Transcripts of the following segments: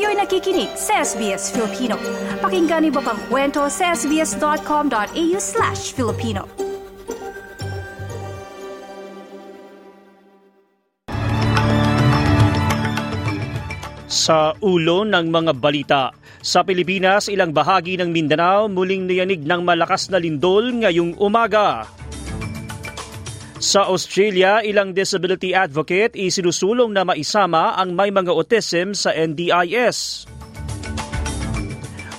Kayo'y nakikinig sa SBS Filipino. Pakinggan niyo pa ang kwento sa sbs.com.au/Filipino. Sa ulo ng mga balita, sa Pilipinas, ilang bahagi ng Mindanao muling niyanig ng malakas na lindol ngayong umaga. Sa Australia, ilang disability advocate isinusulong na maisama ang may mga autism sa NDIS.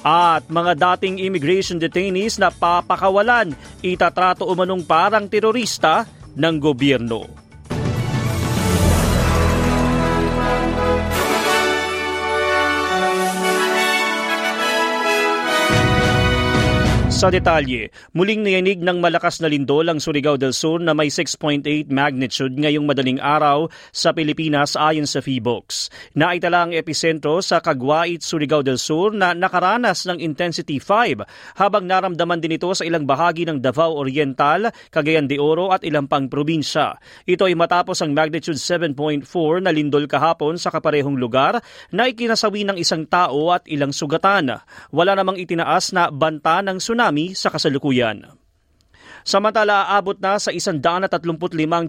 At mga dating immigration detainees na papakawalan, itatrato umanong parang terorista ng gobyerno. Sa detalye, muling nayanig ng malakas na lindol ang Surigao del Sur na may 6.8 magnitude ngayong madaling araw sa Pilipinas ayon sa PHIVOLCS. Naitala ang episentro sa Kaguait, Surigao del Sur na nakaranas ng intensity 5 habang naramdaman din ito sa ilang bahagi ng Davao Oriental, Cagayan de Oro at ilang pang probinsya. Ito ay matapos ang magnitude 7.4 na lindol kahapon sa kaparehong lugar na ikinasawi ng isang tao at ilang sugatan. Wala namang itinaas na banta ng tsunami sa kasalukuyan. Samantala, aabot na sa 135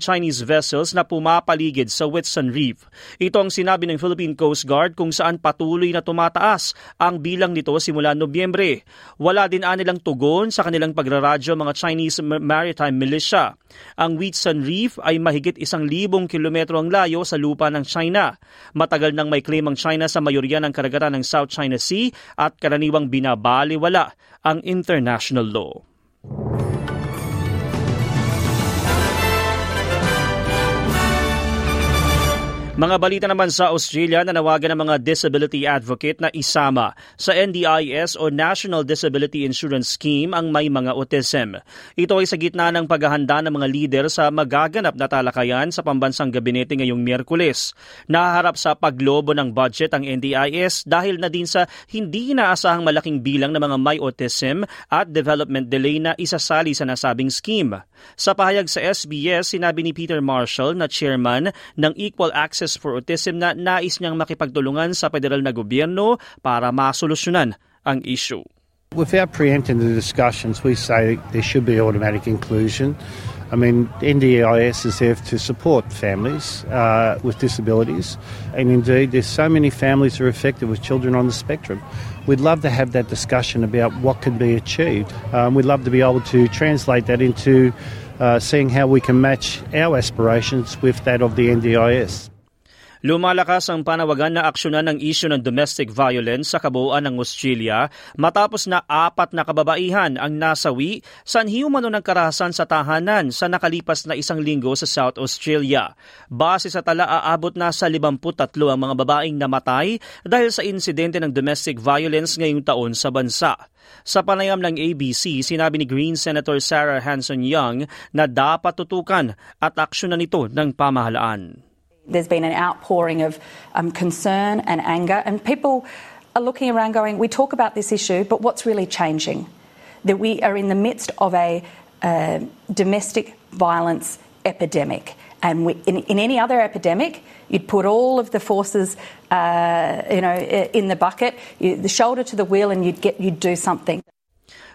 Chinese vessels na pumapaligid sa Whitsun Reef. Ito ang sinabi ng Philippine Coast Guard kung saan patuloy na tumataas ang bilang nito simula Nobyembre. Wala din anilang tugon sa kanilang pagraradyo mga Chinese maritime militia. Ang Whitsun Reef ay mahigit 1,000 kilometro ang layo sa lupa ng China. Matagal nang may claim ang China sa mayoriya ng karagatan ng South China Sea at karaniwang binabaliwala ang international law. Mga balita naman sa Australia, nanawagan ng mga disability advocate na isama sa NDIS o National Disability Insurance Scheme ang may mga autism. Ito ay sa gitna ng paghahanda ng mga lider sa magaganap na talakayan sa pambansang gabinete ngayong Miyerkules. Nahaharap sa paglobo ng budget ang NDIS dahil na din sa hindi inaasahang malaking bilang ng mga may autism at development delay na isasali sa nasabing scheme. Sa pahayag sa SBS, sinabi ni Peter Marshall na chairman ng Equal Access for Autism na nais niyang makipagtulungan sa federal na gobyerno para masolusyonan ang issue. Without preempting the discussions, we say there should be automatic inclusion. I mean, NDIS is there to support families with disabilities. And indeed, there's so many families who are affected with children on the spectrum. We'd love to have that discussion about what can be achieved. We'd love to be able to translate that into seeing how we can match our aspirations with that of the NDIS. Lumalakas ang panawagan na aksyonan ng isyu ng domestic violence sa kabuuan ng Australia matapos na 4 na kababaihan ang nasawi sanhiumano ng karahasan sa tahanan sa nakalipas na 1 linggo sa South Australia. Base sa tala, aabot na sa 53 ang mga babaeng namatay dahil sa insidente ng domestic violence ngayong taon sa bansa. Sa panayam ng ABC, sinabi ni Green Senator Sarah Hanson-Young na dapat tutukan at aksyonan ito ng pamahalaan. There's been an outpouring of concern and anger, and people are looking around going, we talk about this issue, but what's really changing? That we are in the midst of a domestic violence epidemic. And in any other epidemic, you'd put all of the forces in the bucket, the shoulder to the wheel, and you'd do something.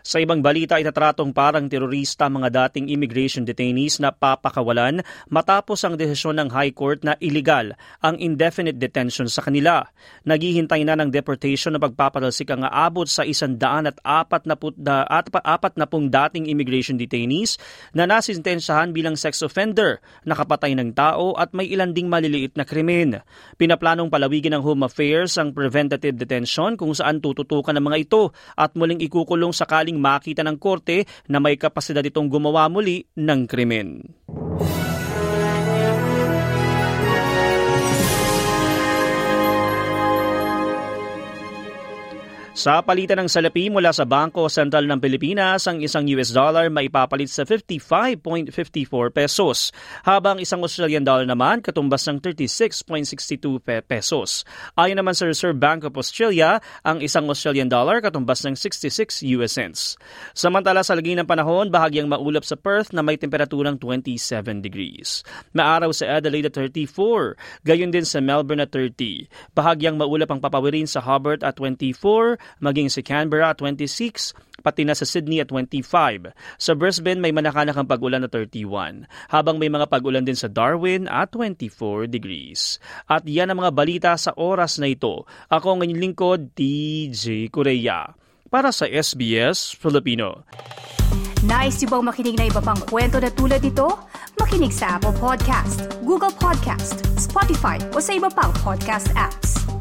Sa ibang balita, itatratong parang terorista mga dating immigration detainees na papakawalan matapos ang desisyon ng High Court na illegal ang indefinite detention sa kanila. Naghihintay na ng deportation na pagpaparalsik ang aabot sa 140 dating immigration detainees na nasintensyahan bilang sex offender, nakapatay ng tao at may ilan ding maliliit na krimen. Pinaplanong palawigin ng Home Affairs ang preventative detention kung saan tututukan ng mga ito at muling ikukulong sakaling makita ng korte na may kapasidad itong gumawa muli ng krimen. Sa palitan ng salapi mula sa Bangko Sentral ng Pilipinas, ang isang US dollar maipapalit sa 55.54 pesos, habang isang Australian dollar naman katumbas ng 36.62 pesos. Ayon naman sa Reserve Bank of Australia, ang isang Australian dollar katumbas ng 66 US cents. Samantala sa laging ng panahon, bahagyang maulap sa Perth na may temperaturang 27 degrees. Maaraw sa Adelaide at 34, gayon din sa Melbourne at 30. Bahagyang maulap ang papawirin sa Hobart at 24, maging sa Canberra at 26, pati na sa Sydney at 25. Sa Brisbane, may manakanak ang pag-ulan na 31, habang may mga pag-ulan din sa Darwin at 24 degrees. At yan ang mga balita sa oras na ito. Ako ang inyong lingkod, DJ Korea, para sa SBS Filipino. Nice yung bang makinig na iba pang kwento na tulad nito? Makinig sa Apple Podcast, Google Podcast, Spotify o sa iba pang podcast apps.